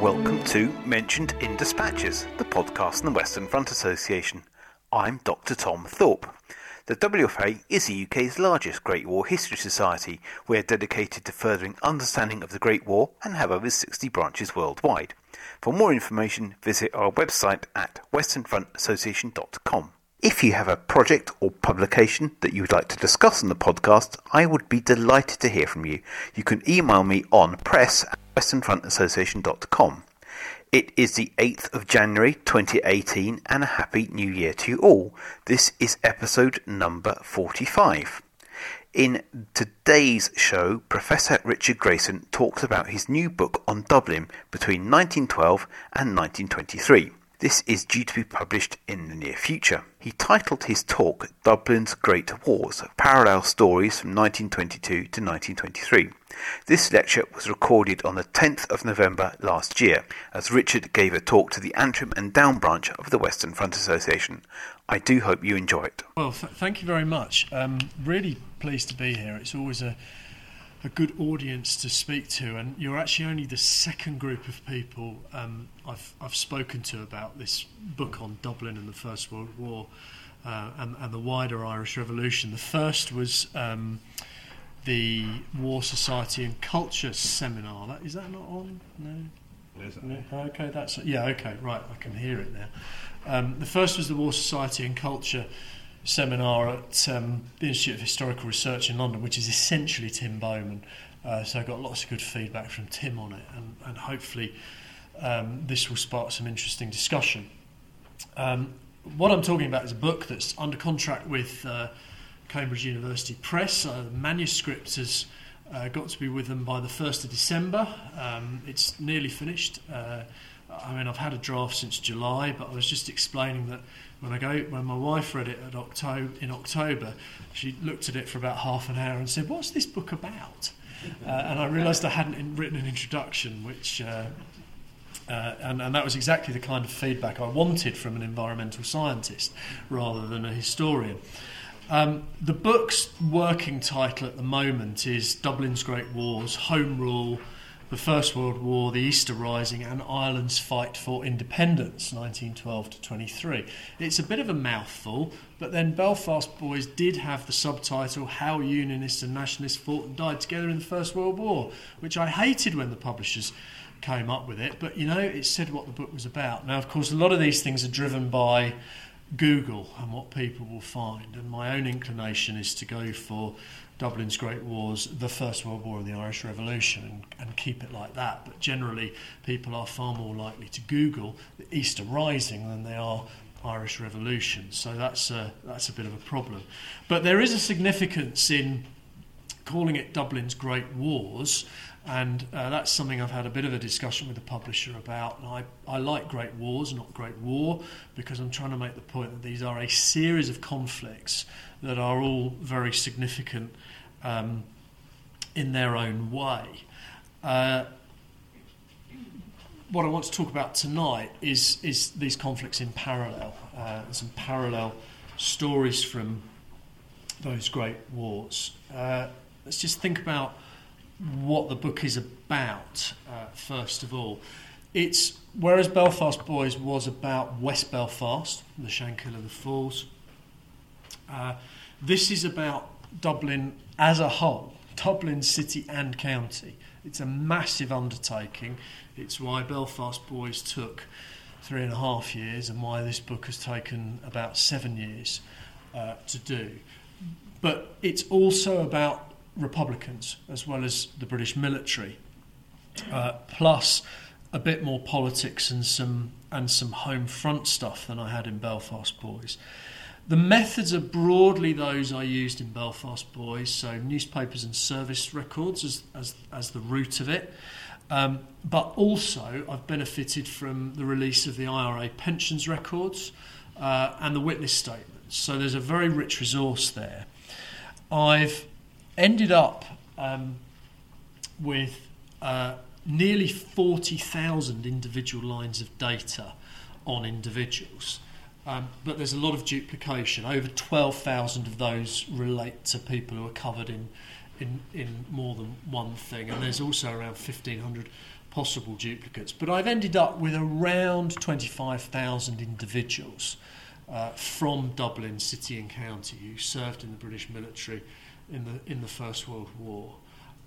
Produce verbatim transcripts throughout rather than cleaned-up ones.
Welcome to Mentioned in Dispatches, the podcast on the Western Front Association. I'm Doctor Tom Thorpe. The W F A is the U K's largest Great War History Society. We are dedicated to furthering understanding of the Great War and have over sixty branches worldwide. For more information, visit our website at western front association dot com. If you have a project or publication that you would like to discuss on the podcast, I would be delighted to hear from you. You can email me on press at western front association dot com. It is the eighth of January twenty eighteen and a happy new year to you all. This is episode number forty-five. In today's show, Professor Richard Grayson talks about his new book on Dublin between nineteen twelve and nineteen twenty-three. This is due to be published in the near future. He titled his talk Dublin's Great Wars, Parallel Stories from nineteen twenty-two to nineteen twenty-three. This lecture was recorded on the tenth of November last year, as Richard gave a talk to the Antrim and Down branch of the Western Front Association. I do hope you enjoy it. Well, th- thank you very much. Um, really pleased to be here. It's always a a good audience to speak to, and you're actually only the second group of people um, I've I've spoken to about this book on Dublin and the First World War uh, and, and the wider Irish Revolution. The first was um, the War Society and Culture Seminar. That, is that not on? No. Is that no? Okay, that's yeah. Okay, right. I can hear it now. Um, the first was the War Society and Culture Seminar at um, the Institute of Historical Research in London, which is essentially Tim Bowman. Uh, so I got lots of good feedback from Tim on it, and, and hopefully um, this will spark some interesting discussion. Um, what I'm talking about is a book that's under contract with uh, Cambridge University Press. Uh, the manuscript has uh, got to be with them by the first of December. Um, it's nearly finished. Uh, I mean, I've had a draft since July, but I was just explaining that when I go, when my wife read it at October, in October, she looked at it for about half an hour and said, "What's this book about?" Uh, and I realised I hadn't written an introduction, which, uh, uh, and, and that was exactly the kind of feedback I wanted from an environmental scientist rather than a historian. Um, the book's working title at the moment is Dublin's Great Wars, Home Rule, the First World War, the Easter Rising, and Ireland's Fight for Independence, nineteen twelve to twenty-three. It's a bit of a mouthful, but then Belfast Boys did have the subtitle How Unionists and Nationalists Fought and Died Together in the First World War, which I hated when the publishers came up with it, but, you know, it said what the book was about. Now, of course, a lot of these things are driven by Google and what people will find, and my own inclination is to go for Dublin's Great Wars, the First World War and the Irish Revolution, and, and keep it like that. But generally, people are far more likely to Google the Easter Rising than they are Irish Revolution. So that's a, that's a bit of a problem. But there is a significance in calling it Dublin's Great Wars, and uh, that's something I've had a bit of a discussion with the publisher about. And I, I like Great Wars, not Great War, because I'm trying to make the point that these are a series of conflicts that are all very significant um, in their own way. Uh, what I want to talk about tonight is is these conflicts in parallel, uh, and some parallel stories from those great wars. Uh, let's just think about what the book is about, uh, first of all. It's, whereas Belfast Boys was about West Belfast, the Shankill and the Falls, Uh, this is about Dublin as a whole, Dublin city and county. It's a massive undertaking. It's why Belfast Boys took three and a half years and why this book has taken about seven years uh, to do. But it's also about Republicans as well as the British military, uh, plus a bit more politics and some and some home front stuff than I had in Belfast Boys. The methods are broadly those I used in Belfast Boys, so newspapers and service records as as, as the root of it. Um, but also I've benefited from the release of the I R A pensions records uh, and the witness statements. So there's a very rich resource there. I've ended up um, with uh, nearly forty thousand individual lines of data on individuals. Um, but there's a lot of duplication. Over twelve thousand of those relate to people who are covered in, in in more than one thing. And there's also around fifteen hundred possible duplicates, but I've ended up with around twenty-five thousand individuals uh, from Dublin City and County who served in the British military in the in the First World War.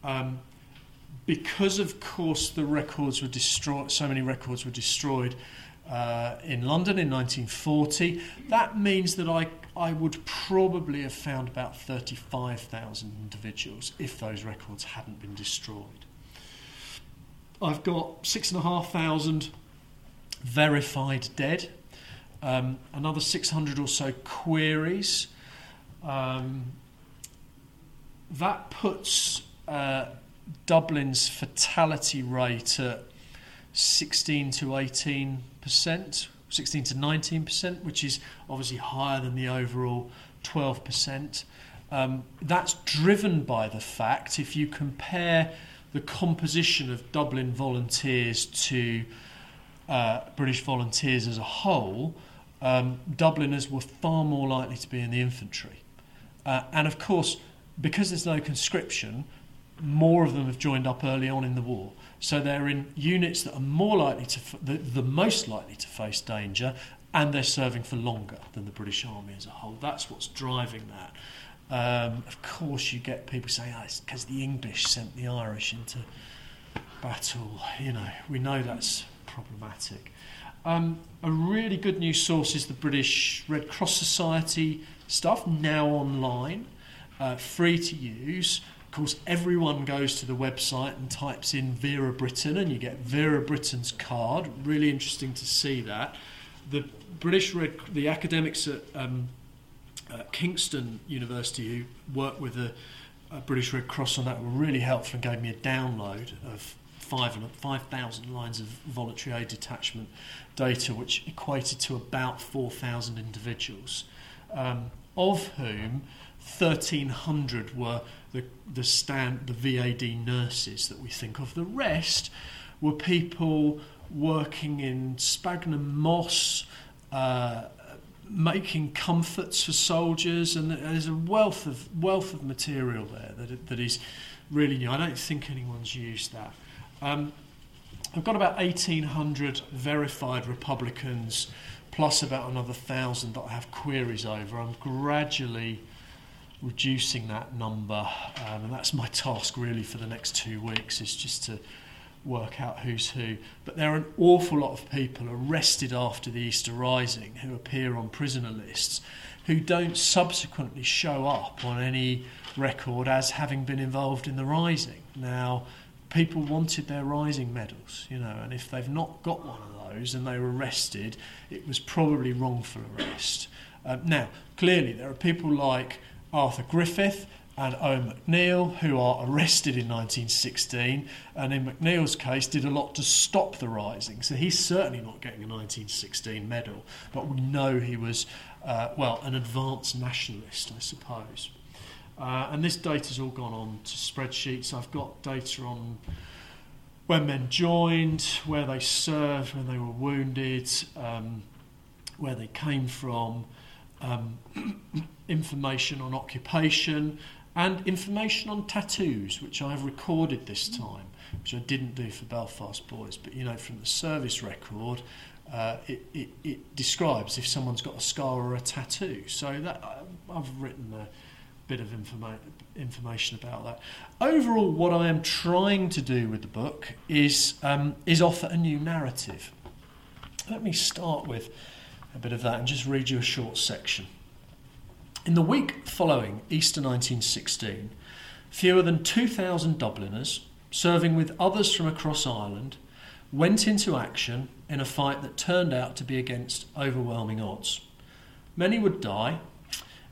Um, because, of course, the records were destroyed. So many records were destroyed uh, in London in nineteen forty. That means that I I would probably have found about thirty-five thousand individuals if those records hadn't been destroyed. I've got six thousand five hundred verified dead, um, another six hundred or so queries. Um, that puts uh, Dublin's fatality rate at sixteen to eighteen percent, sixteen to nineteen percent, which is obviously higher than the overall twelve percent. Um, that's driven by the fact, if you compare the composition of Dublin volunteers to uh, British volunteers as a whole, um, Dubliners were far more likely to be in the infantry. Uh, and of course, because there's no conscription, more of them have joined up early on in the war. So they're in units that are more likely to, f- the, the most likely to face danger, and they're serving for longer than the British Army as a whole. That's what's driving that. Um, of course, you get people saying, oh, it's because the English sent the Irish into battle. You know, we know that's problematic. Um, a really good news source is the British Red Cross Society stuff, now online, uh, free to use. Of course, everyone goes to the website and types in Vera Brittain, and you get Vera Brittain's card. Really interesting to see that. The British Red, the academics at um, Uh, Kingston University, who worked with the British Red Cross on that, were really helpful and gave me a download of five thousand lines of voluntary aid detachment data, which equated to about four thousand individuals, um, of whom thirteen hundred were the the stand the V A D nurses that we think of. The rest were people working in Sphagnum Moss, Uh, making comforts for soldiers, and there's a wealth of wealth of material there that that is really new. I don't think anyone's used that. Um, I've got about eighteen hundred verified Republicans, plus about another one thousand that I have queries over. I'm gradually reducing that number, um, and that's my task really for the next two weeks, is just to work out who's who. But there are an awful lot of people arrested after the Easter Rising who appear on prisoner lists who don't subsequently show up on any record as having been involved in the Rising. Now, people wanted their Rising medals, you know, and if they've not got one of those and they were arrested, it was probably wrongful arrest. Uh, now, clearly there are people like Arthur Griffith and Owen McNeill, who are arrested in nineteen sixteen, and in McNeill's case did a lot to stop the Rising. So he's certainly not getting a nineteen sixteen medal, but we know he was, uh, well, an advanced nationalist, I suppose. Uh, and this data's all gone on to spreadsheets. I've got data on when men joined, where they served, when they were wounded, um, where they came from, um, information on occupation, and information on tattoos, which I've recorded this time, which I didn't do for Belfast Boys. But, you know, from the service record, uh, it, it, it describes if someone's got a scar or a tattoo. So that I've written a bit of informa- information about that. Overall, what I am trying to do with the book is, um, is offer a new narrative. Let me start with a bit of that and just read you a short section. In the week following Easter nineteen sixteen, fewer than two thousand Dubliners, serving with others from across Ireland, went into action in a fight that turned out to be against overwhelming odds. Many would die,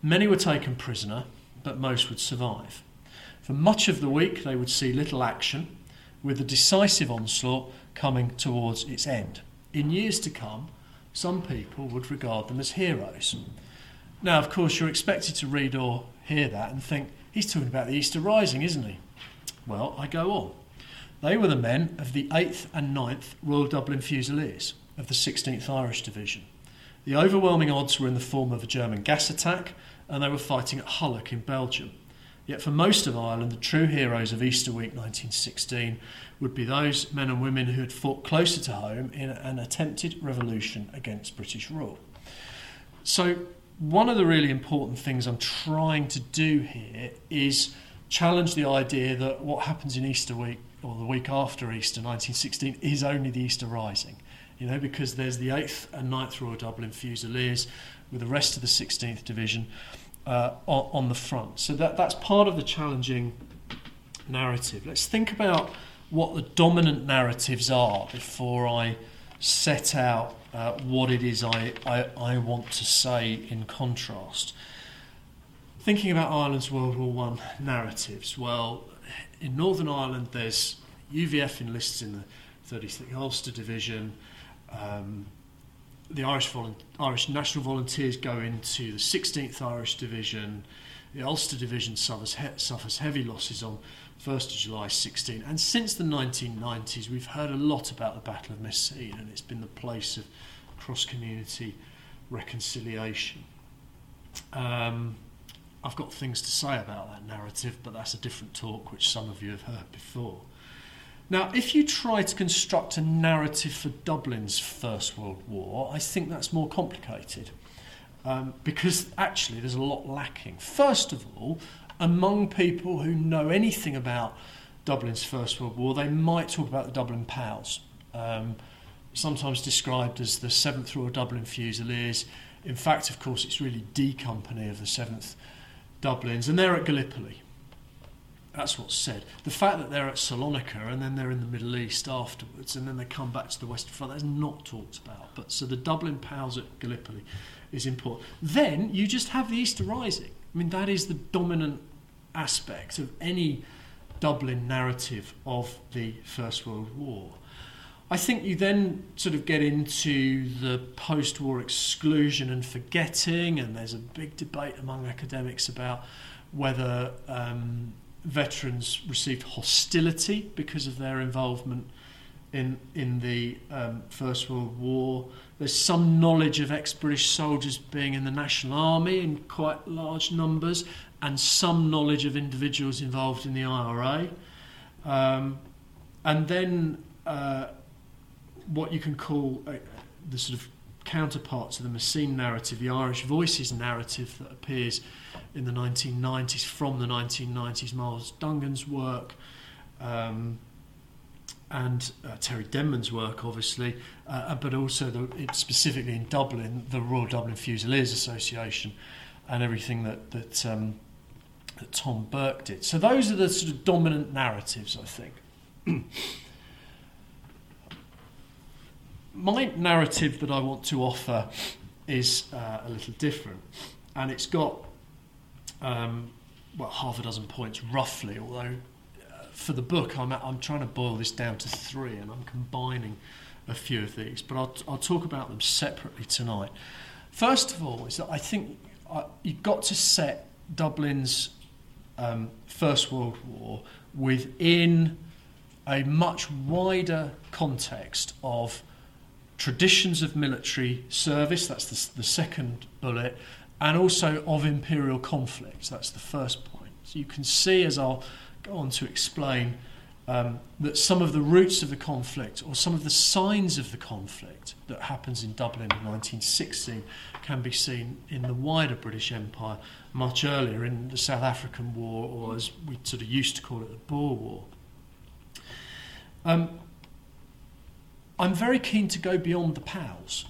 many were taken prisoner, but most would survive. For much of the week, they would see little action, with the decisive onslaught coming towards its end. In years to come, some people would regard them as heroes. Now, of course, you're expected to read or hear that and think, he's talking about the Easter Rising, isn't he? Well, I go on. They were the men of the eighth and ninth Royal Dublin Fusiliers of the sixteenth Irish Division. The overwhelming odds were in the form of a German gas attack, and they were fighting at Hulluch in Belgium. Yet for most of Ireland, the true heroes of Easter Week nineteen sixteen would be those men and women who had fought closer to home in an attempted revolution against British rule. So one of the really important things I'm trying to do here is challenge the idea that what happens in Easter Week, or the week after Easter nineteen sixteen, is only the Easter Rising. You know, because there's the eighth and ninth Royal Dublin Fusiliers with the rest of the sixteenth Division uh, on, on the front. So that, that's part of the challenging narrative. Let's think about what the dominant narratives are before I set out uh, what it is I, I, I want to say in contrast. Thinking about Ireland's World War One narratives, well, in Northern Ireland there's U V F enlists in the thirty-sixth Ulster Division. Um, the Irish, volu- Irish National Volunteers go into the sixteenth Irish Division. The Ulster Division suffers, he- suffers heavy losses on first of July sixteen. And since the nineteen nineties, we've heard a lot about the Battle of Messines, and it's been the place of cross-community reconciliation. Um, I've got things to say about that narrative, but that's a different talk, which some of you have heard before. Now, if you try to construct a narrative for Dublin's First World War, I think that's more complicated, um, because actually there's a lot lacking. First of all, among people who know anything about Dublin's First World War, they might talk about the Dublin Pals, um, sometimes described as the seventh Royal Dublin Fusiliers. In fact, of course, it's really D Company of the seventh Dublins, and they're at Gallipoli. That's what's said. The fact that they're at Salonica and then they're in the Middle East afterwards and then they come back to the Western Front, that's not talked about. But so the Dublin Pals at Gallipoli is important. Then you just have the Easter Rising. I mean, that is the dominant aspect of any Dublin narrative of the First World War. I think you then sort of get into the post-war exclusion and forgetting, and there's a big debate among academics about whether um, veterans received hostility because of their involvement in in the um, First World War. There's some knowledge of ex-British soldiers being in the National Army in quite large numbers, and some knowledge of individuals involved in the I R A. Um, and then uh, what you can call uh, the sort of counterpart to the Messines narrative, the Irish Voices narrative that appears in the nineteen nineties, from the nineteen nineties, Miles Dungan's work, um, and uh, Terry Denman's work, obviously, uh, but also the, specifically in Dublin, the Royal Dublin Fusiliers Association and everything that that, um, that Tom Burke did. So those are the sort of dominant narratives, I think. My narrative that I want to offer is uh, a little different, and it's got um, well half a dozen points roughly, although uh, for the book I'm, I'm trying to boil this down to three, and I'm combining a few of these, but I'll, I'll talk about them separately tonight. First of all is that I think I, you've got to set Dublin's um, First World War within a much wider context of traditions of military service, that's the, the second bullet, and also of imperial conflicts, that's the first point. So you can see, as I'll go on to explain, um, that some of the roots of the conflict, or some of the signs of the conflict that happens in Dublin in nineteen sixteen, can be seen in the wider British Empire much earlier, in the South African War, or as we sort of used to call it, the Boer War. Um, I'm very keen to go beyond the Pals.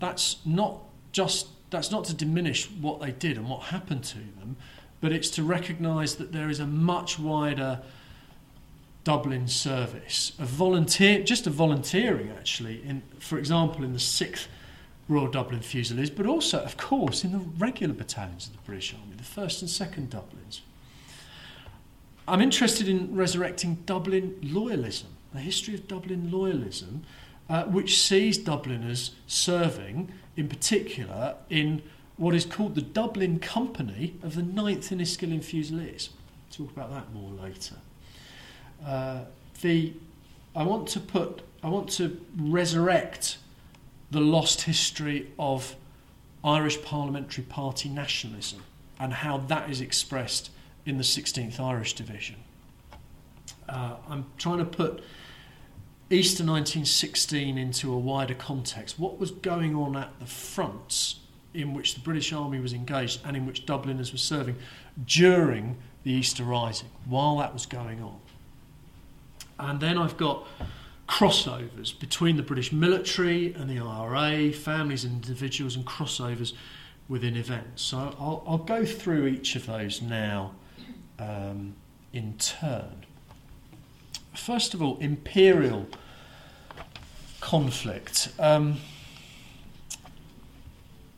That's not just that's not to diminish what they did and what happened to them, but it's to recognise that there is a much wider Dublin service, a volunteer, just a volunteering actually. In, for example, in the sixth Royal Dublin Fusiliers, but also, of course, in the regular battalions of the British Army, the first and second Dublins. I'm interested in resurrecting Dublin loyalism, the history of Dublin loyalism. Uh, which sees Dubliners serving, in particular, in what is called the Dublin Company of the ninth Enniskillen Fusiliers. We'll talk about that more later. Uh, the I want to put I want to resurrect the lost history of Irish Parliamentary Party nationalism and how that is expressed in the sixteenth Irish Division. Uh, I'm trying to put Easter nineteen sixteen into a wider context. What was going on at the fronts in which the British Army was engaged and in which Dubliners were serving during the Easter Rising, while that was going on? And then I've got crossovers between the British military and the I R A, families and individuals, and crossovers within events. So I'll, I'll go through each of those now um, in turn. First of all, imperial conflict. Um,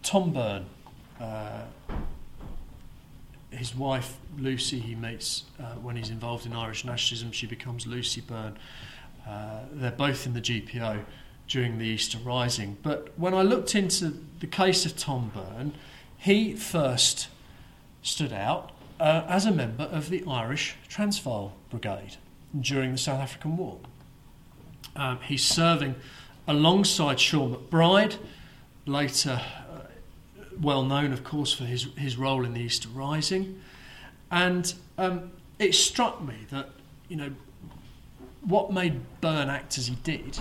Tom Byrne, uh, his wife Lucy, he meets uh, when he's involved in Irish nationalism. She becomes Lucy Byrne. Uh, they're both in the G P O during the Easter Rising. But when I looked into the case of Tom Byrne, he first stood out uh, as a member of the Irish Transvaal Brigade during the South African War. Um, he's serving alongside Seán MacBride, later uh, well known, of course, for his, his role in the Easter Rising. And um, it struck me that, you know, what made Byrne act as he did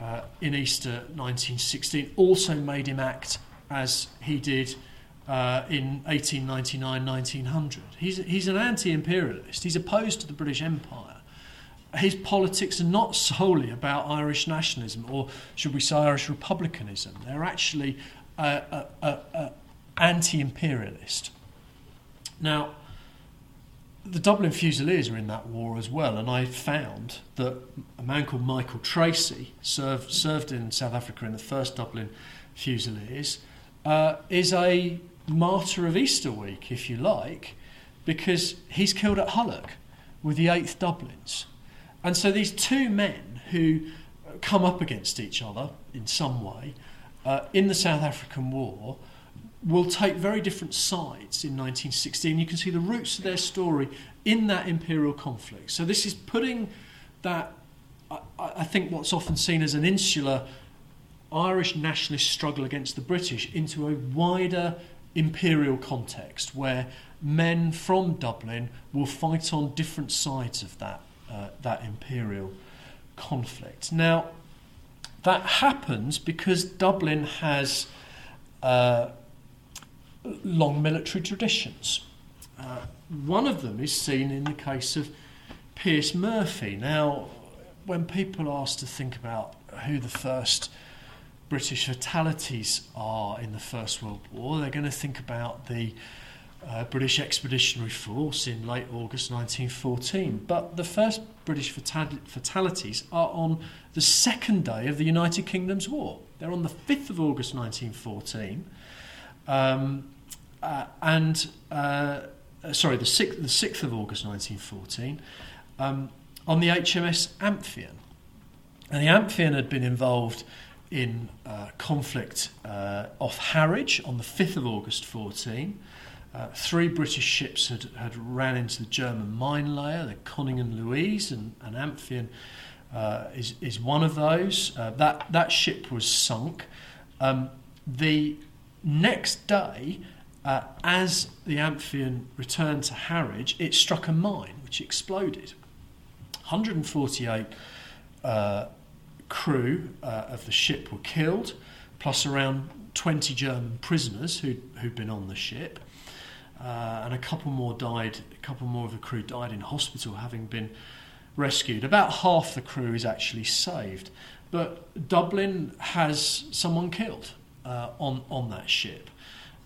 uh, in Easter nineteen sixteen also made him act as he did uh, in eighteen ninety-nine to nineteen hundred. He's, he's an anti-imperialist. He's opposed to the British Empire. His politics are not solely about Irish nationalism, or should we say Irish republicanism. They're actually uh, uh, uh, uh, anti-imperialist. Now, the Dublin Fusiliers are in that war as well, and I found that a man called Michael Tracy, served, served in South Africa in the first Dublin Fusiliers, uh, is a martyr of Easter week, if you like, because he's killed at Hulluch with the eighth Dublins. And so these two men who come up against each other in some way uh, in the South African War will take very different sides in nineteen sixteen. You can see the roots of their story in that imperial conflict. So this is putting that, I, I think what's often seen as an insular Irish nationalist struggle against the British, into a wider imperial context where men from Dublin will fight on different sides of that, uh, that imperial conflict. Now, that happens because Dublin has Uh, long military traditions. Uh, one of them is seen in the case of Pierce Murphy. Now, when people are asked to think about who the first British fatalities are in the First World War, they're going to think about the uh, British Expeditionary Force in late August nineteen fourteen. But the first British fatali- fatalities are on the second day of the United Kingdom's War. They're on the fifth of August nineteen fourteen. Um, uh, and uh, sorry, the sixth, the sixth of August, nineteen fourteen, um, on the H M S Amphion, and the Amphion had been involved in uh, conflict uh, off Harwich on the fifth of August, fourteen. Uh, three British ships had, had ran into the German mine layer, the Conning and Louise, and, and Amphion uh, is is one of those. Uh, that that ship was sunk. Um, the Next day, uh, as the Amphion returned to Harwich, it struck a mine which exploded. one hundred forty-eight uh, crew uh, of the ship were killed, plus around twenty German prisoners who'd, who'd been on the ship, uh, and a couple more died. A couple more of the crew died in hospital, having been rescued. About half the crew is actually saved, but Dublin has someone killed Uh, on, on that ship.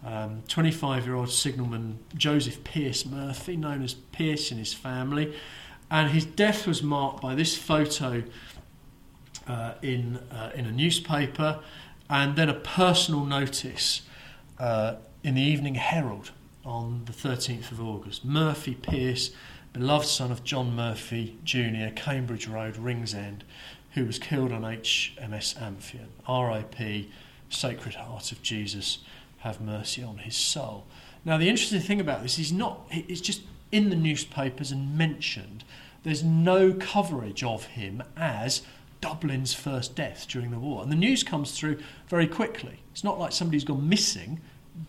Um, twenty-five-year-old signalman Joseph Pierce Murphy, known as Pierce in his family, and his death was marked by this photo uh, in uh, in a newspaper, and then a personal notice uh, in the Evening Herald on the thirteenth of August. Murphy Pierce, beloved son of John Murphy Junior, Cambridge Road, Ringsend, who was killed on H M S Amphion. R I P Sacred Heart of Jesus, have mercy on his soul. Now, the interesting thing about this is not, it's just in the newspapers and mentioned. There's no coverage of him as Dublin's first death during the war. And the news comes through very quickly. It's not like somebody's gone missing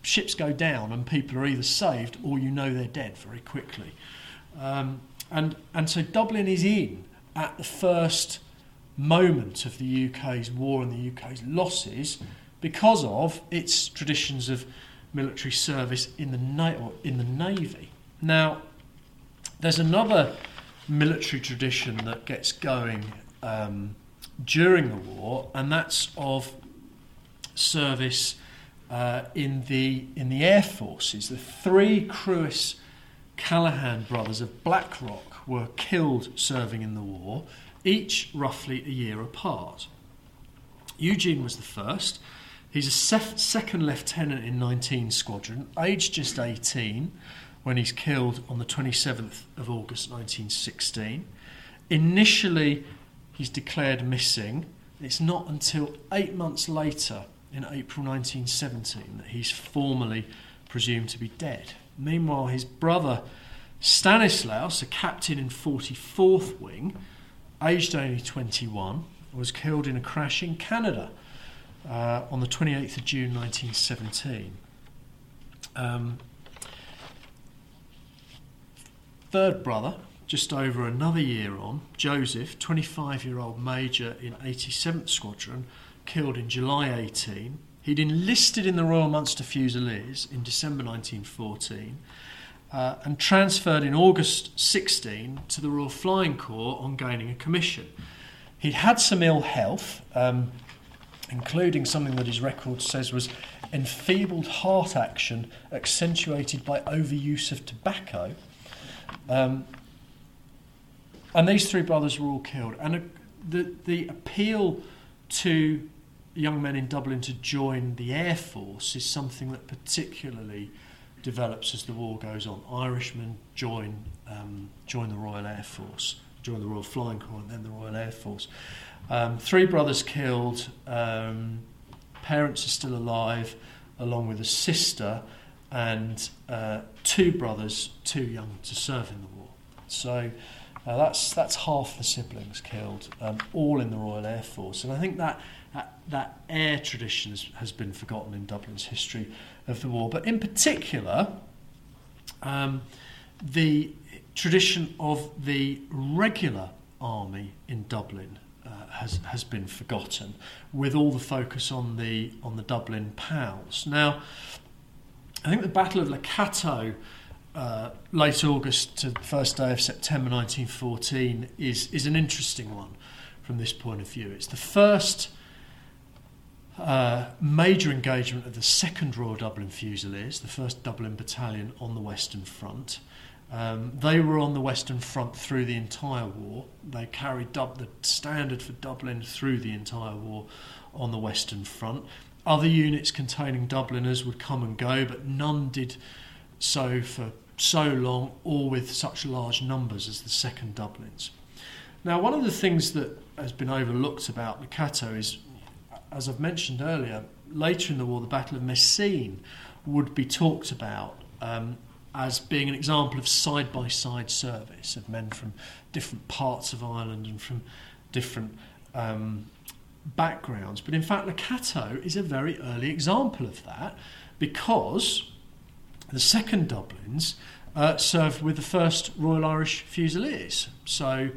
ships go down and people are either saved or you know they're dead very quickly. Um, and, and so Dublin is in at the first moment of the U K's war and the U K's losses because of its traditions of military service in the, na- or in the Navy. Now, there's another military tradition that gets going um, during the war, and that's of service uh, in the in the air forces. The three Cruis Callaghan brothers of Blackrock were killed serving in the war, each roughly a year apart. Eugene was the first. He's a sef- second lieutenant in nineteen Squadron, aged just eighteen, when he's killed on the twenty-seventh of August nineteen sixteen. Initially, he's declared missing. It's not until eight months later, in April nineteen seventeen, that he's formally presumed to be dead. Meanwhile, his brother Stanislaus, a captain in forty-fourth Wing, aged only twenty-one, was killed in a crash in Canada uh, on the twenty-eighth of June nineteen seventeen. Um, third brother, just over another year on, Joseph, twenty-five-year-old major in eighty-seventh Squadron, killed in July eighteen. He'd enlisted in the Royal Munster Fusiliers in December nineteen fourteen uh, and transferred in August sixteen to the Royal Flying Corps on gaining a commission. He'd had some ill health, um, including something that his record says was enfeebled heart action accentuated by overuse of tobacco. Um, and these three brothers were all killed. And uh, the, the appeal to young men in Dublin to join the Air Force is something that particularly develops as the war goes on. Irishmen join um, join the Royal Air Force, join the Royal Flying Corps and then the Royal Air Force. Um, three brothers killed, um, parents are still alive, along with a sister, and uh, two brothers too young to serve in the war. So uh, that's that's half the siblings killed, um, all in the Royal Air Force. And I think that that, that air tradition has, has been forgotten in Dublin's history of the war. But in particular, um, the tradition of the regular army in Dublin uh, has has been forgotten, with all the focus on the on the Dublin Pals. Now, I think the Battle of Lakato, uh, late August to the first day of September nineteen fourteen, is, is an interesting one from this point of view. It's the first uh, major engagement of the second Royal Dublin Fusiliers, the first Dublin Battalion on the Western Front. Um, they were on the Western Front through the entire war. They carried dub- the standard for Dublin through the entire war on the Western Front. Other units containing Dubliners would come and go, but none did so for so long or with such large numbers as the second Dublins. Now, one of the things that has been overlooked about Lakato is, as I've mentioned earlier, later in the war, the Battle of Messines would be talked about um, as being an example of side-by-side service of men from different parts of Ireland and from different Um, backgrounds, but in fact Lakato is a very early example of that, because the second Dublins uh, served with the first Royal Irish Fusiliers, so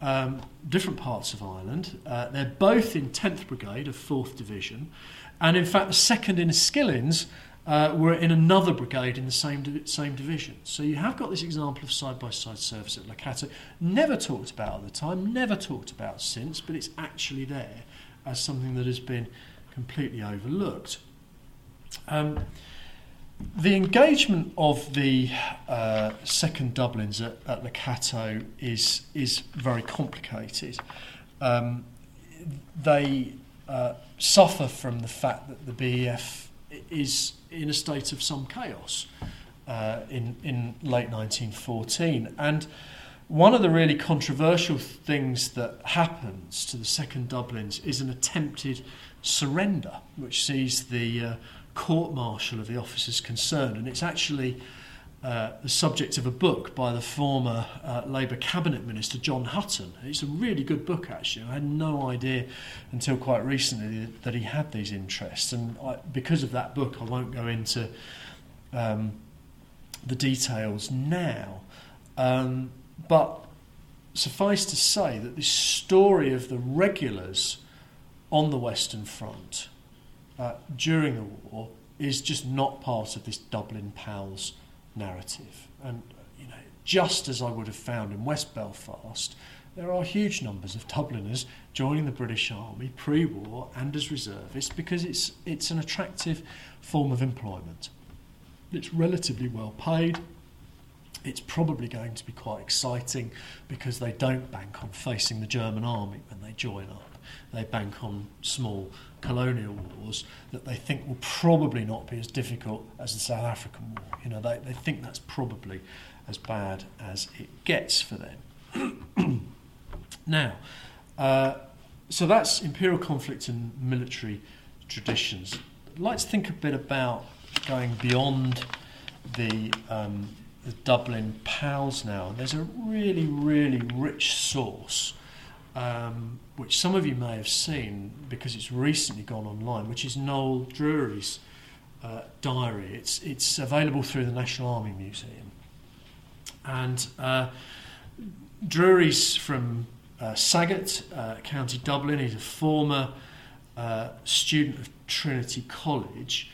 um, different parts of Ireland. Uh, they're both in tenth Brigade of fourth Division, and in fact the second Inniskillings uh, were in another brigade in the same di- same division. So you have got this example of side-by-side service at Lakato, never talked about at the time, never talked about since, but it's actually there as something that has been completely overlooked. Um, the engagement of the uh, second Dublins at, at Lakato is is very complicated. Um, they uh, suffer from the fact that the B E F is in a state of some chaos uh, in, in late nineteen fourteen. And one of the really controversial things that happens to the second Dublins is an attempted surrender, which sees the uh, court-martial of the officers concerned. And it's actually Uh, the subject of a book by the former uh, Labour Cabinet Minister John Hutton. It's a really good book, actually. I had no idea until quite recently that he had these interests, and I, because of that book I won't go into um, the details now, um, but suffice to say that this story of the regulars on the Western Front uh, during the war is just not part of this Dublin Pals narrative. And you know, just as I would have found in West Belfast, there are huge numbers of Dubliners joining the British Army pre-war and as reservists, because it's it's an attractive form of employment. It's relatively well paid. It's probably going to be quite exciting because they don't bank on facing the German army when they join up. They bank on small colonial wars that they think will probably not be as difficult as the South African War. You know, they, they think that's probably as bad as it gets for them. Now, uh, so that's imperial conflict and military traditions. I'd like to think a bit about going beyond the, um, the Dublin Pals now. And there's a really, really rich source, Um, which some of you may have seen because it's recently gone online, which is Noel Drury's uh, diary. It's it's available through the National Army Museum. And uh, Drury's from uh, Saggott, uh, County Dublin. He's a former uh, student of Trinity College.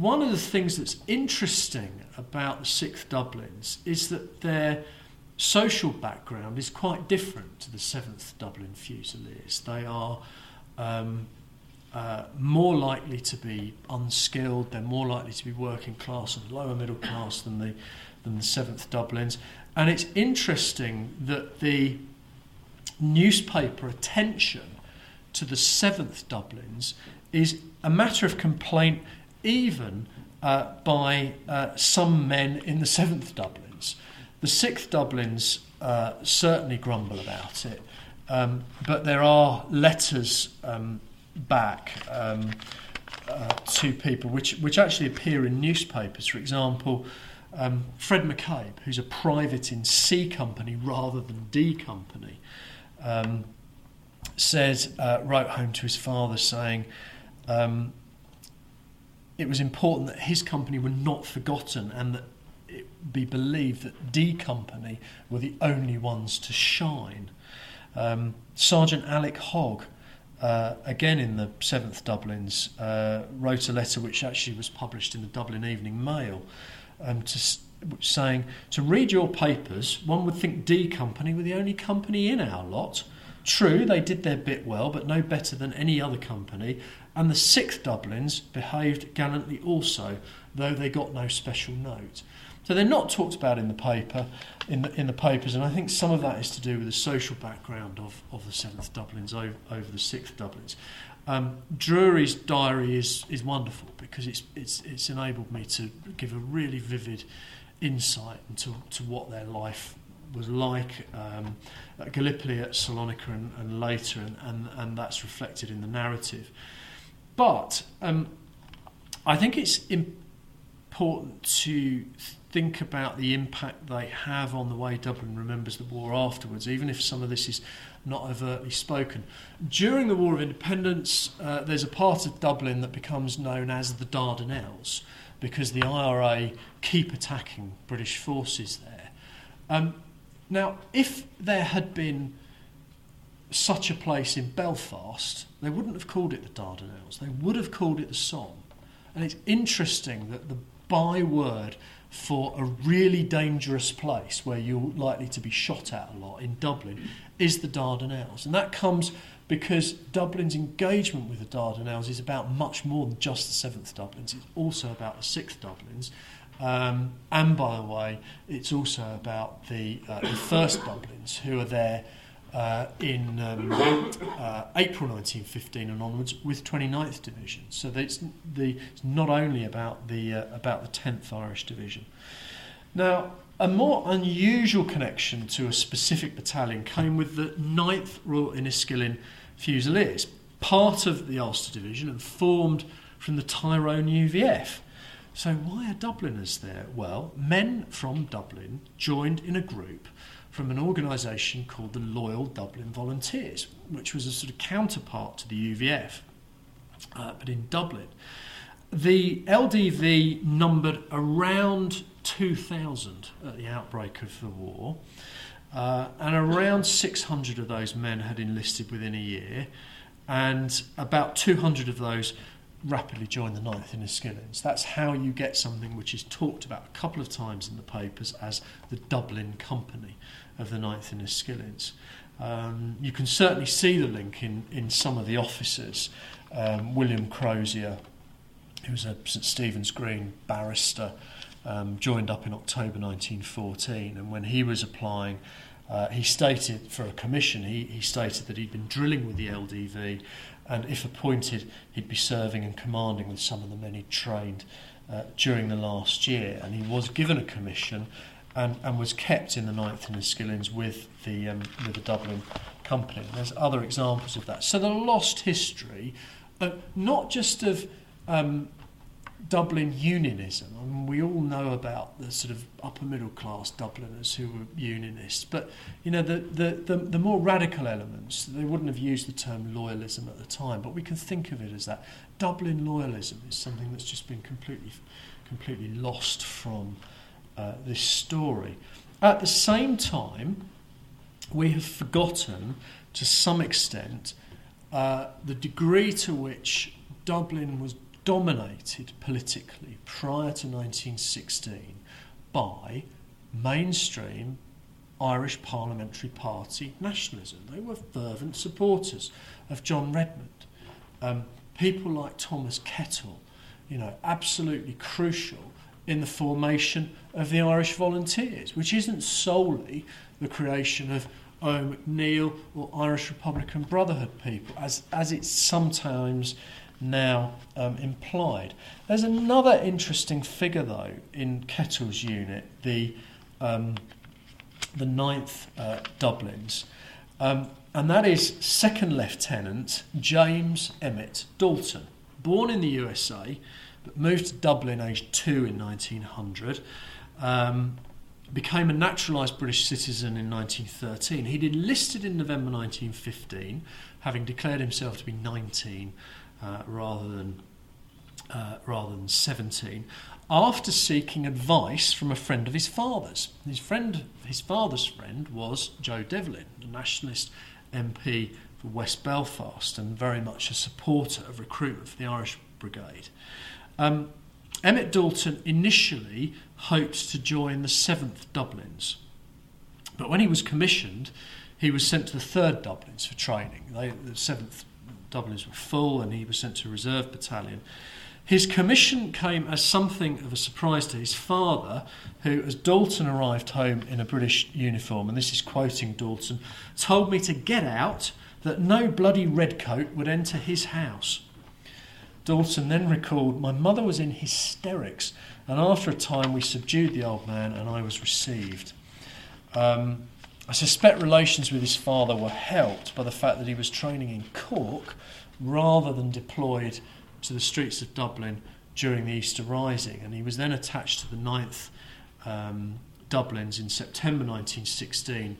One of the things that's interesting about the sixth Dublins is that they're social background is quite different to the seventh Dublin Fusiliers. They are um, uh, more likely to be unskilled, they're more likely to be working class and lower middle class than the than the seventh Dublins. And it's interesting that the newspaper attention to the seventh Dublins is a matter of complaint even uh, by uh, some men in the seventh Dublins. The sixth Dublins uh, certainly grumble about it, um, but there are letters um, back um, uh, to people which, which actually appear in newspapers. For example, um, Fred McCabe, who's a private in C Company rather than D Company, um, said, uh, wrote home to his father saying, um, it was important that his company were not forgotten and that it be believed that D Company were the only ones to shine. Um, Sergeant Alec Hogg, uh, again in the seventh Dublins, uh, wrote a letter which actually was published in the Dublin Evening Mail, um, to, saying, "To read your papers, one would think D Company were the only company in our lot. True, they did their bit well, but no better than any other company, and the sixth Dublins behaved gallantly also, though they got no special note." So they're not talked about in the paper, in the, in the papers, and I think some of that is to do with the social background of, of the seventh Dublins over, over the sixth Dublins. Um, Drury's diary is is wonderful because it's it's it's enabled me to give a really vivid insight into to what their life was like um, at Gallipoli, at Salonica, and, and later, and, and and that's reflected in the narrative. But um, I think it's important to Th- think about the impact they have on the way Dublin remembers the war afterwards, even if some of this is not overtly spoken. During the War of Independence, uh, there's a part of Dublin that becomes known as the Dardanelles, because the I R A keep attacking British forces there. Um, now, if there had been such a place in Belfast, they wouldn't have called it the Dardanelles. They would have called it the Somme. And it's interesting that the byword for a really dangerous place where you're likely to be shot at a lot in Dublin is the Dardanelles. And that comes because Dublin's engagement with the Dardanelles is about much more than just the seventh Dublins. It's also about the sixth Dublins. Um, and by the way, it's also about the, uh, the first Dublins, who are there uh, in um, uh, April nineteen fifteen and onwards with twenty-ninth Division. So that it's, the, it's not only about the uh, about the tenth Irish Division. Now, a more unusual connection to a specific battalion came with the ninth Royal Enniskillen Fusiliers, part of the Ulster Division and formed from the Tyrone U V F. So why are Dubliners there? Well, men from Dublin joined in a group from an organisation called the Loyal Dublin Volunteers, which was a sort of counterpart to the U V F, uh, but in Dublin. The L D V numbered around two thousand at the outbreak of the war, uh, and around six hundred of those men had enlisted within a year, and about two hundred of those rapidly joined the ninth in Enniskillen. That's how you get something which is talked about a couple of times in the papers as the Dublin Company of the ninth in Enniskillen. Um, you can certainly see the link in, in some of the officers. Um, William Crozier, who was a St Stephen's Green barrister, um, joined up in October nineteen fourteen, and when he was applying, uh, he stated for a commission, he, he stated that he'd been drilling with the L D V, and if appointed, he'd be serving and commanding with some of the men he'd trained uh, during the last year. And he was given a commission and, and was kept in the ninth in Enniskillen with the um, with the Dublin Company. And there's other examples of that. So the lost history, uh, not just of um, Dublin unionism. I mean, we all know about the sort of upper middle class Dubliners who were unionists, but you know the, the, the, the more radical elements, they wouldn't have used the term loyalism at the time, but we can think of it as that. Dublin loyalism is something that's just been completely completely lost from uh, this story. At the same time, we have forgotten to some extent uh, the degree to which Dublin was dominated politically prior to nineteen sixteen by mainstream Irish Parliamentary Party nationalism. They were fervent supporters of John Redmond. Um, people like Thomas Kettle, you know, absolutely crucial in the formation of the Irish Volunteers, which isn't solely the creation of O. McNeill or Irish Republican Brotherhood people, as, as it's sometimes now um, implied. There's another interesting figure, though, in Kettle's unit, the um, the ninth uh, Dublins, um, and that is Second Lieutenant James Emmett Dalton, born in the U S A, but moved to Dublin aged two in nineteen hundred, um, became a naturalised British citizen in nineteen thirteen. He'd enlisted in November nineteen fifteen, having declared himself to be nineteen Uh, rather than uh, rather than seventeen, after seeking advice from a friend of his father's. His friend, his father's friend, was Joe Devlin, the nationalist M P for West Belfast and very much a supporter of recruitment for the Irish Brigade. Um, Emmett Dalton initially hoped to join the seventh Dublins, but when he was commissioned, he was sent to the third Dublins for training. They, the seventh Dublins were full, and he was sent to a reserve battalion. His commission came as something of a surprise to his father, who, as Dalton arrived home in a British uniform, and this is quoting Dalton, told me to get out, that no bloody redcoat would enter his house. Dalton then recalled, my mother was in hysterics, and after a time we subdued the old man and I was received. Um... I suspect relations with his father were helped by the fact that he was training in Cork rather than deployed to the streets of Dublin during the Easter Rising, and he was then attached to the ninth um, Dublins in September nineteen sixteen,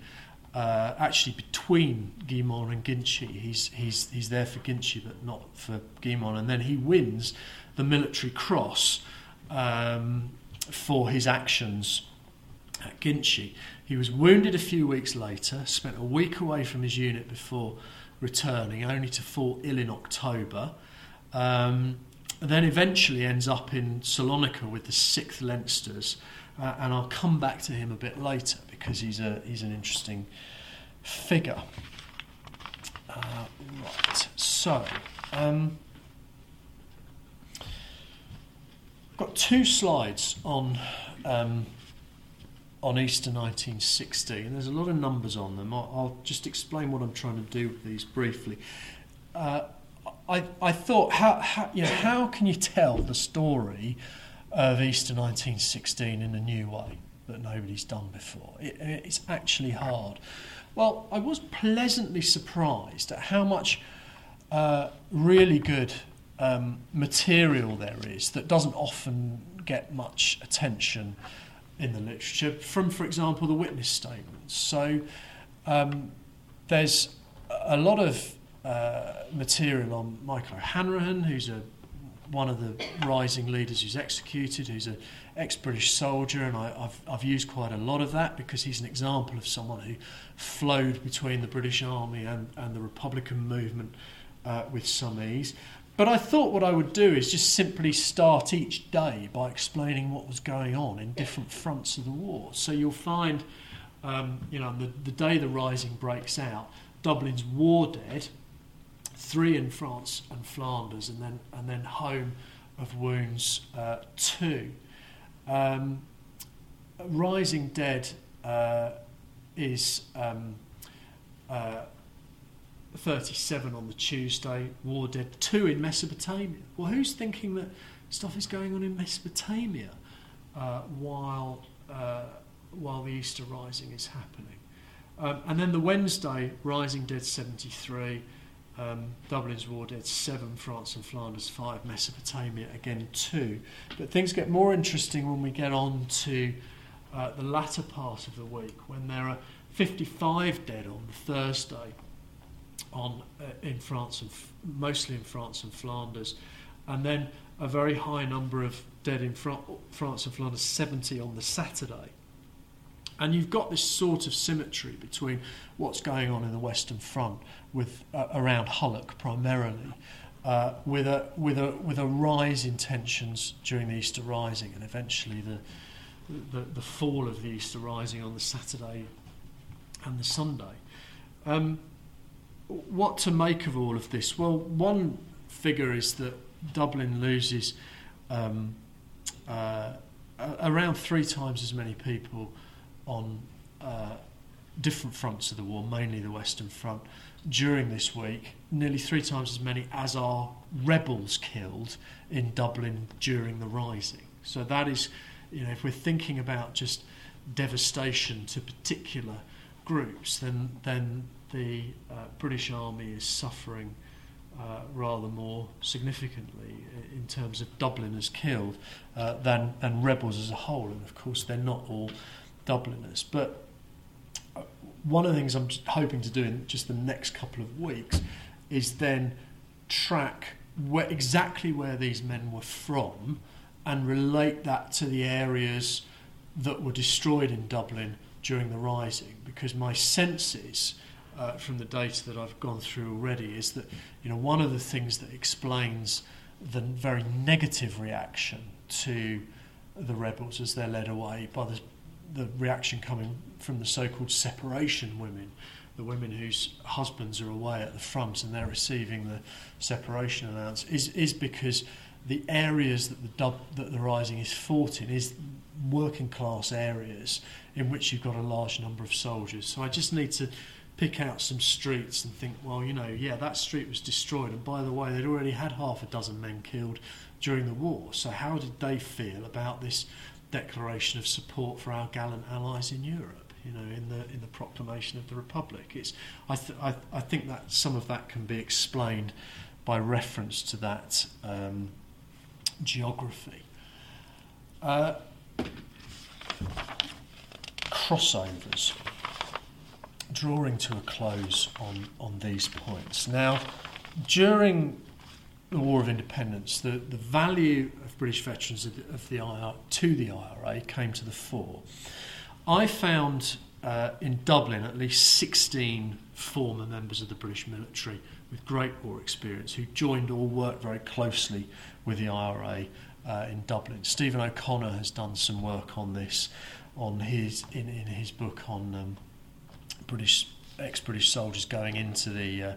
uh, actually between Guillemont and Ginchy. He's, he's, he's there for Ginchy but not for Guillemont, and then he wins the Military Cross um, for his actions at Ginchy. He was wounded a few weeks later, spent a week away from his unit before returning, only to fall ill in October, um, then eventually ends up in Salonica with the sixth Leinsters, uh, and I'll come back to him a bit later because he's a he's an interesting figure. Uh, right, so um, I've got two slides on Um, on Easter nineteen sixteen. There's a lot of numbers on them. I'll, I'll just explain what I'm trying to do with these briefly. Uh, I, I thought, how, how, you know, how can you tell the story of Easter nineteen sixteen in a new way that nobody's done before? It, it's actually hard. Well, I was pleasantly surprised at how much uh, really good um, material there is that doesn't often get much attention in the literature from, for example, the witness statements. So um, there's a lot of uh, material on Michael O'Hanrahan, who's a one of the rising leaders who's executed, who's an ex-British soldier, and I, I've, I've used quite a lot of that because he's an example of someone who flowed between the British Army and, and the Republican movement uh, with some ease. But I thought what I would do is just simply start each day by explaining what was going on in different fronts of the war. So you'll find, um, you know, the, the day the Rising breaks out, Dublin's war dead, three in France and Flanders, and then and then home of wounds, uh, two. Um, Rising dead uh, is um, uh, thirty-seven on the Tuesday, war dead two in Mesopotamia. Well, who's thinking that stuff is going on in Mesopotamia uh, while, uh, while the Easter Rising is happening? Um, and then the Wednesday, Rising dead seventy-three, Um, Dublin's war dead seven, France and Flanders five, Mesopotamia again two. But things get more interesting when we get on to uh, the latter part of the week, when there are fifty-five dead on Thursday, on uh, in France and f- mostly in France and Flanders, and then a very high number of dead in Fran- France and Flanders, seventy on the Saturday. And you've got this sort of symmetry between what's going on in the Western Front with uh, around Hulluch primarily, uh, with a with a with a rise in tensions during the Easter Rising and eventually the the, the fall of the Easter Rising on the Saturday and the Sunday. Um, what to make of all of this? Well, one figure is that Dublin loses um, uh, around three times as many people on uh, different fronts of the war, mainly the Western Front, during this week, nearly three times as many as are rebels killed in Dublin during the Rising. So that is, you know, if we're thinking about just devastation to particular groups, then then the uh, British Army is suffering uh, rather more significantly in terms of Dubliners killed uh, than and rebels as a whole. And of course, they're not all Dubliners. But one of the things I'm hoping to do in just the next couple of weeks is then track where, exactly where these men were from and relate that to the areas that were destroyed in Dublin during the Rising, because my sense is, uh, from the data that I've gone through already, is that, you know, one of the things that explains the very negative reaction to the rebels as they're led away by the the reaction coming from the so-called separation women, the women whose husbands are away at the front and they're receiving the separation allowance, is, is because the areas that the dub, that the Rising is fought in is working-class areas in which you've got a large number of soldiers. So I just need to pick out some streets and think, well, you know, yeah, that street was destroyed, and by the way, they'd already had half a dozen men killed during the war, so how did they feel about this declaration of support for our gallant allies in Europe, you know, in the in the proclamation of the Republic? It's I th- I, th- I think that some of that can be explained by reference to that um, geography. Uh, crossovers. Drawing to a close on on these points. Now, during the War of Independence, the, the value of British veterans of the, of the I R A, to the I R A came to the fore. I found uh, in Dublin at least sixteen former members of the British military with Great War experience who joined or worked very closely with the I R A uh, in Dublin. Stephen O'Connor has done some work on this on his in, in his book on um, British ex-British soldiers going into the uh,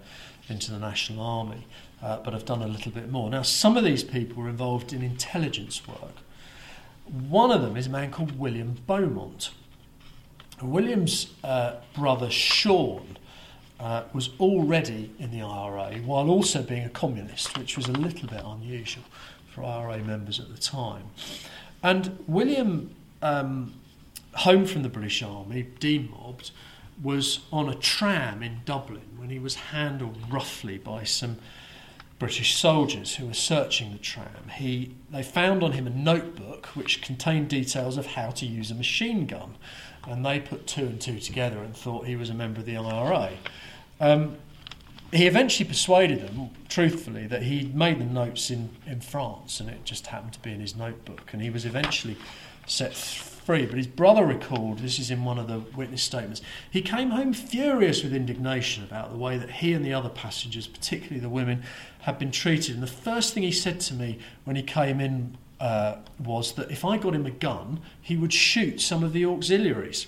into the National Army. Uh, but I've done a little bit more. Now, some of these people were involved in intelligence work. One of them is a man called William Beaumont. William's uh, brother, Seán, uh, was already in the I R A while also being a communist, which was a little bit unusual for I R A members at the time. And William, um, home from the British Army, demobbed, was on a tram in Dublin when he was handled roughly by some British soldiers who were searching the tram, he they found on him a notebook which contained details of how to use a machine gun, and they put two and two together and thought he was a member of the I R A. Um, he eventually persuaded them, truthfully, that he'd made the notes in, in France, and it just happened to be in his notebook, and he was eventually set free. But his brother recalled, this is in one of the witness statements, he came home furious with indignation about the way that he and the other passengers, particularly the women, had been treated. And the first thing he said to me when he came in uh, was that if I got him a gun, he would shoot some of the auxiliaries.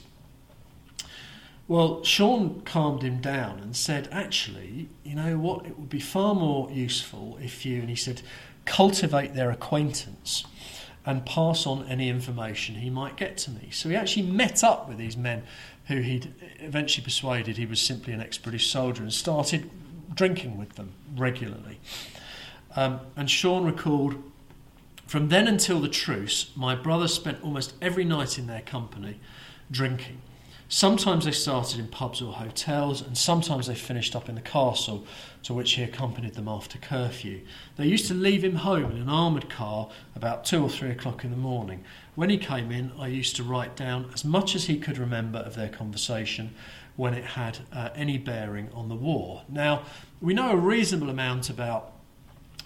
Well, Seán calmed him down and said, actually, you know what, it would be far more useful if you, and he said, cultivate their acquaintance and pass on any information he might get to me. So he actually met up with these men who he'd eventually persuaded he was simply an ex-British soldier and started drinking with them regularly. Um, and Seán recalled, from then until the truce, my brother spent almost every night in their company drinking. Sometimes they started in pubs or hotels, and sometimes they finished up in the castle, to which he accompanied them after curfew. They used to leave him home in an armoured car about two or three o'clock in the morning. When he came in, I used to write down as much as he could remember of their conversation when it had uh, any bearing on the war. Now, we know a reasonable amount about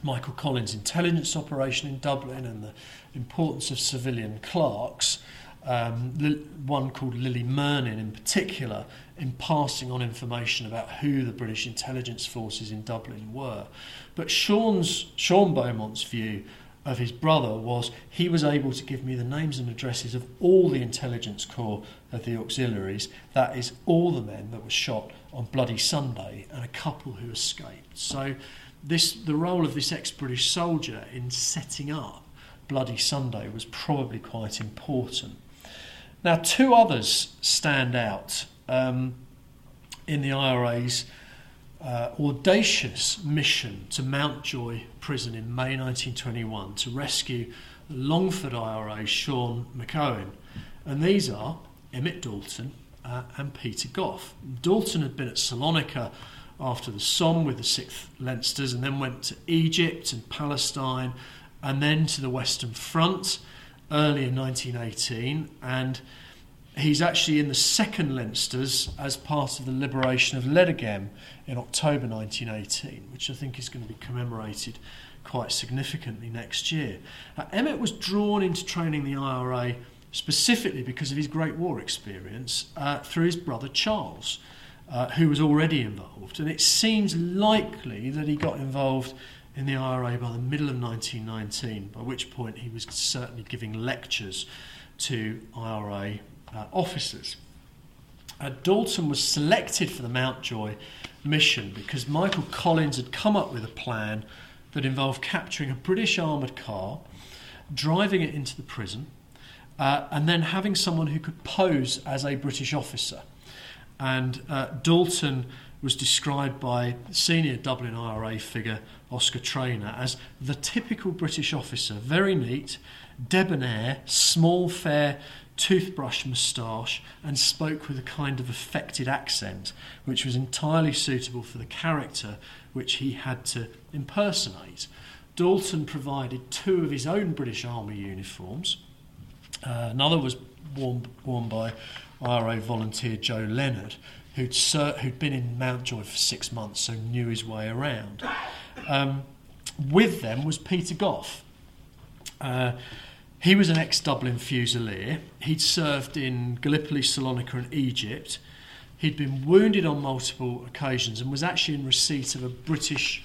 Michael Collins' intelligence operation in Dublin and the importance of civilian clerks, Um, one called Lily Mernon in particular, in passing on information about who the British intelligence forces in Dublin were. But Seán's, Seán Beaumont's view of his brother was he was able to give me the names and addresses of all the intelligence corps of the auxiliaries, that is all the men that were shot on Bloody Sunday and a couple who escaped. So this the role of this ex-British soldier in setting up Bloody Sunday was probably quite important. Now, two others stand out um, in the I R A's uh, audacious mission to Mountjoy Prison in May nineteen twenty-one to rescue Longford I R A Seán McCohen. And these are Emmett Dalton uh, and Peter Gough. Dalton had been at Salonica after the Somme with the sixth Leinsters and then went to Egypt and Palestine and then to the Western Front early in nineteen eighteen, and he's actually in the second Leinsters as part of the liberation of Ledeghem in October nineteen eighteen, which I think is going to be commemorated quite significantly next year. Now, Emmett was drawn into training the I R A specifically because of his Great War experience uh, through his brother Charles, uh, who was already involved, and it seems likely that he got involved in the I R A by the middle of nineteen nineteen, by which point he was certainly giving lectures to I R A uh, officers. Uh, Dalton was selected for the Mountjoy mission because Michael Collins had come up with a plan that involved capturing a British armoured car, driving it into the prison, uh, and then having someone who could pose as a British officer. And uh, Dalton was described by senior Dublin I R A figure Oscar Traynor as the typical British officer, very neat, debonair, small, fair, toothbrush moustache, and spoke with a kind of affected accent, which was entirely suitable for the character which he had to impersonate. Dalton provided two of his own British Army uniforms. Uh, another was worn, worn by I R A volunteer Joe Leonard, Who'd, who'd been in Mountjoy for six months, so knew his way around. Um, with them was Peter Gough. Uh, he was an ex-Dublin Fusilier. He'd served in Gallipoli, Salonica and Egypt. He'd been wounded on multiple occasions and was actually in receipt of a British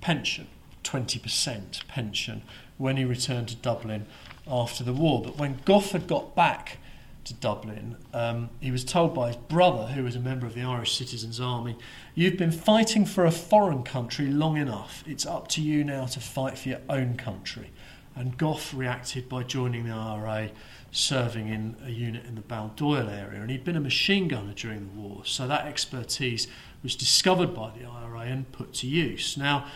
pension, twenty percent pension, when he returned to Dublin after the war. But when Gough had got back to Dublin, um, he was told by his brother, who was a member of the Irish Citizens' Army, you've been fighting for a foreign country long enough. It's up to you now to fight for your own country. And Gough reacted by joining the I R A, serving in a unit in the Baldoyle area. And he'd been a machine gunner during the war, so that expertise was discovered by the I R A and put to use. Now,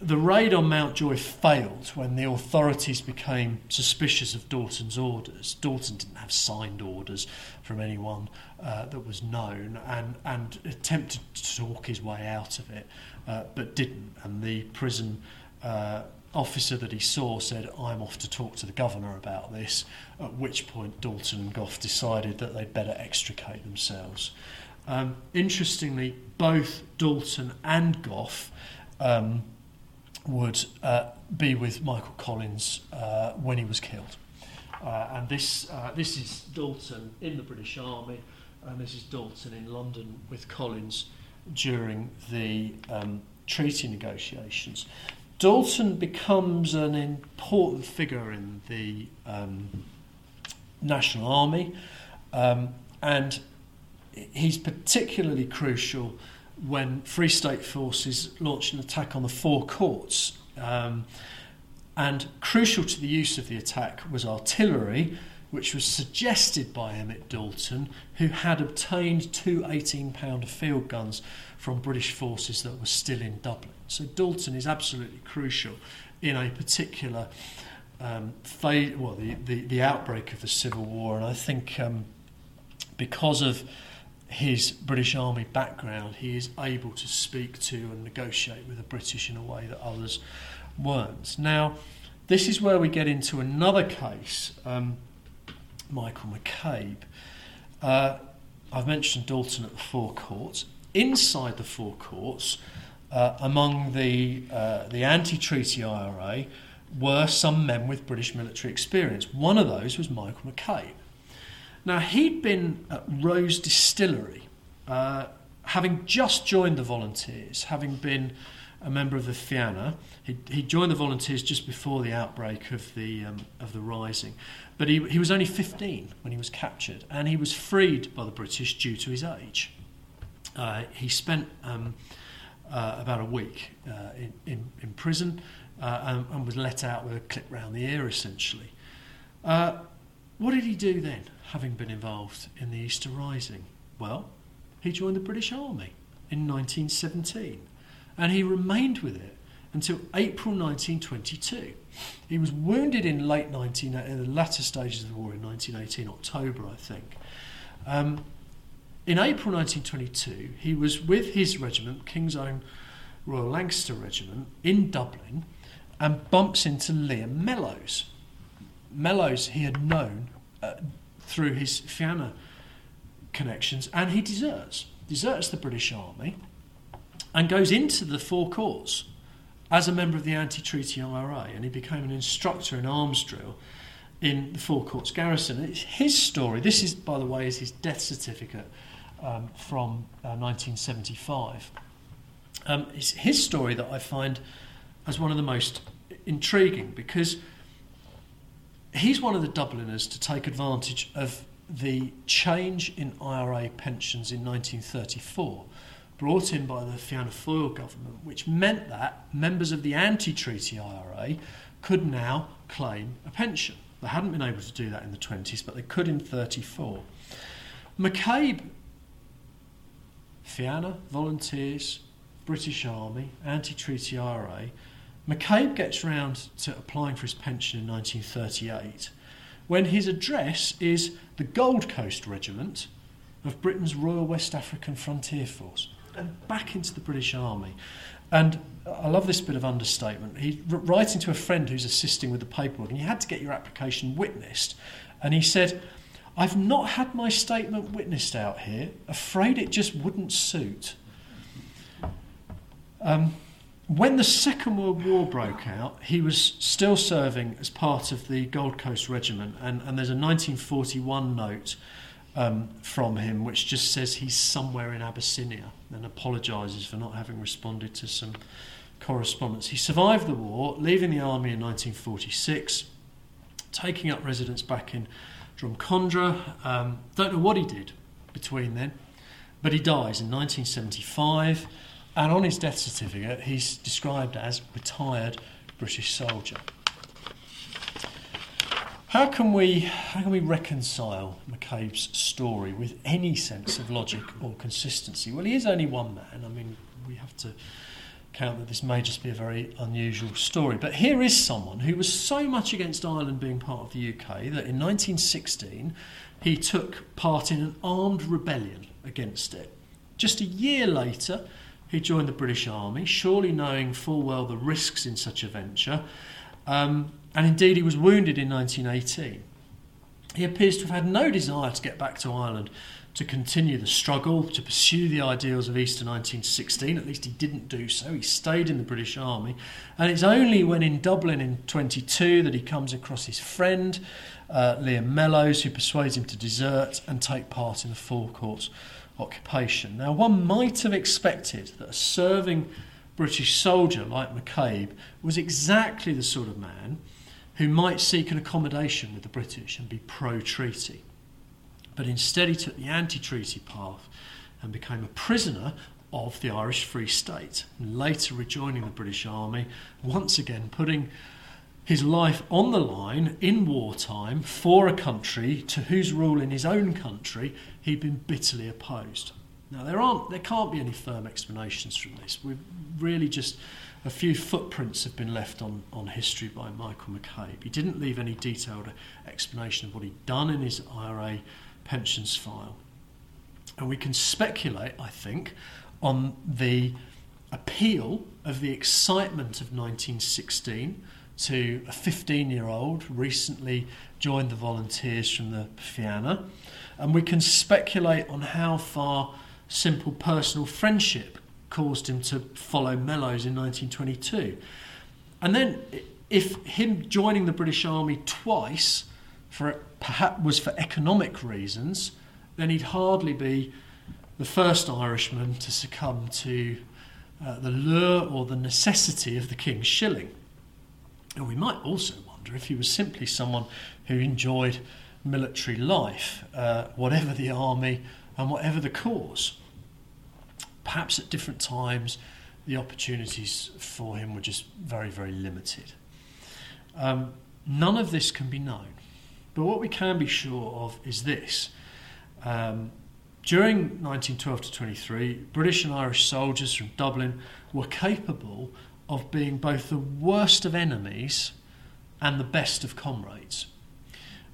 The raid on Mountjoy failed when the authorities became suspicious of Dalton's orders. Dalton didn't have signed orders from anyone uh, that was known, and, and attempted to talk his way out of it, uh, but didn't. And the prison uh, officer that he saw said, "I'm off to talk to the governor about this," at which point Dalton and Gough decided that they'd better extricate themselves. Um, interestingly, both Dalton and Gough um, would uh, be with Michael Collins uh, when he was killed. Uh, and this uh, this is Dalton in the British Army, and this is Dalton in London with Collins during the um, treaty negotiations. Dalton becomes an important figure in the um, National Army, um, and he's particularly crucial when Free State forces launched an attack on the Four Courts. Um, and crucial to the use of the attack was artillery, which was suggested by Emmett Dalton, who had obtained two eighteen-pounder field guns from British forces that were still in Dublin. So Dalton is absolutely crucial in a particular um, phase, well, the, the, the outbreak of the Civil War. And I think um, because of his British Army background, he is able to speak to and negotiate with the British in a way that others weren't. Now, this is where we get into another case, um, Michael McCabe. Uh, I've mentioned Dalton at the Four Courts. Inside the Four Courts, uh, among the uh, the anti-treaty I R A, were some men with British military experience. One of those was Michael McCabe. Now, he'd been at Rose Distillery, uh, having just joined the Volunteers, having been a member of the Fianna. He, he joined the Volunteers just before the outbreak of the um, of the Rising. But he, he was only fifteen when he was captured, and he was freed by the British due to his age. Uh, he spent um, uh, about a week uh, in, in, in prison uh, and, and was let out with a clip round the ear, essentially. Uh, what did he do then, having been involved in the Easter Rising? Well, he joined the British Army in nineteen seventeen, and he remained with it until April nineteen twenty-two. He was wounded in late nineteen in the latter stages of the war in nineteen eighteen, October, I think. Um, in April nineteen twenty-two, he was with his regiment, King's Own Royal Lancaster Regiment, in Dublin, and bumps into Liam Mellows. Mellows he had known Uh, through his Fianna connections, and he deserts, deserts the British Army and goes into the Four Courts as a member of the anti-treaty I R A, and he became an instructor in arms drill in the Four Courts garrison. It's his story. This is, by the way, is his death certificate um, from uh, nineteen seventy-five. Um, it's his story that I find as one of the most intriguing, because he's one of the Dubliners to take advantage of the change in I R A pensions in nineteen thirty-four, brought in by the Fianna Fáil government, which meant that members of the anti-treaty I R A could now claim a pension. They hadn't been able to do that in the twenties, but they could in thirty-four. McCabe, Fianna, Volunteers, British Army, anti-treaty I R A, McCabe gets round to applying for his pension in nineteen thirty-eight, when his address is the Gold Coast Regiment of Britain's Royal West African Frontier Force, and back into the British Army. And I love this bit of understatement. He's writing to a friend who's assisting with the paperwork, and you had to get your application witnessed. And he said, "I've not had my statement witnessed out here. Afraid it just wouldn't suit." Um... When the Second World War broke out, he was still serving as part of the Gold Coast Regiment, and, and there's a nineteen forty-one note um, from him which just says he's somewhere in Abyssinia and apologises for not having responded to some correspondence. He survived the war, leaving the army in nineteen forty-six, taking up residence back in Drumcondra. Um, don't know what he did between then, but he dies in nineteen seventy-five. And on his death certificate, he's described as retired British soldier. How can we how can we reconcile McCabe's story with any sense of logic or consistency? Well, he is only one man. I mean, we have to account that this may just be a very unusual story. But here is someone who was so much against Ireland being part of the U K that in nineteen sixteen he took part in an armed rebellion against it. Just a year later, he joined the British Army, surely knowing full well the risks in such a venture, um, and indeed he was wounded in nineteen eighteen. He appears to have had no desire to get back to Ireland to continue the struggle, to pursue the ideals of Easter nineteen sixteen, at least he didn't do so, he stayed in the British Army, and it's only when in Dublin in twenty-two that he comes across his friend, uh, Liam Mellows, who persuades him to desert and take part in the Four Courts occupation. Now, one might have expected that a serving British soldier like McCabe was exactly the sort of man who might seek an accommodation with the British and be pro-treaty. But instead he took the anti-treaty path and became a prisoner of the Irish Free State, and later rejoining the British Army, once again putting his life on the line in wartime for a country to whose rule in his own country he'd been bitterly opposed. Now, there aren't, there can't be any firm explanations from this. We've really just, a few footprints have been left on, on history by Michael McCabe. He didn't leave any detailed explanation of what he'd done in his I R A pensions file. And we can speculate, I think, on the appeal of the excitement of nineteen sixteen to a fifteen-year-old recently joined the volunteers from the Fianna, and we can speculate on how far simple personal friendship caused him to follow Mellows in nineteen twenty-two. And then if him joining the British Army twice for perhaps was for economic reasons, then he'd hardly be the first Irishman to succumb to uh, the lure or the necessity of the king's shilling. And we might also wonder if he was simply someone who enjoyed military life, uh, whatever the army and whatever the cause. Perhaps at different times the opportunities for him were just very, very limited. Um, none of this can be known. But what we can be sure of is this. Um, during nineteen twelve to twenty-three, British and Irish soldiers from Dublin were capable of being both the worst of enemies and the best of comrades.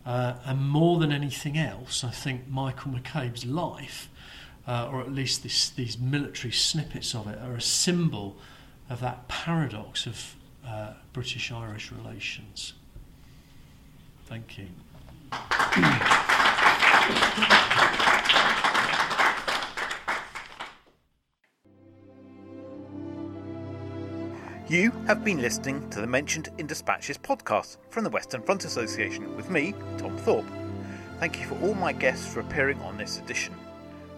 Uh, and more than anything else, I think Michael McCabe's life, uh, or at least this, these military snippets of it, are a symbol of that paradox of uh, British-Irish relations. Thank you. You have been listening to the Mentioned in Dispatches podcast from the Western Front Association with me, Tom Thorpe. Thank you for all my guests for appearing on this edition.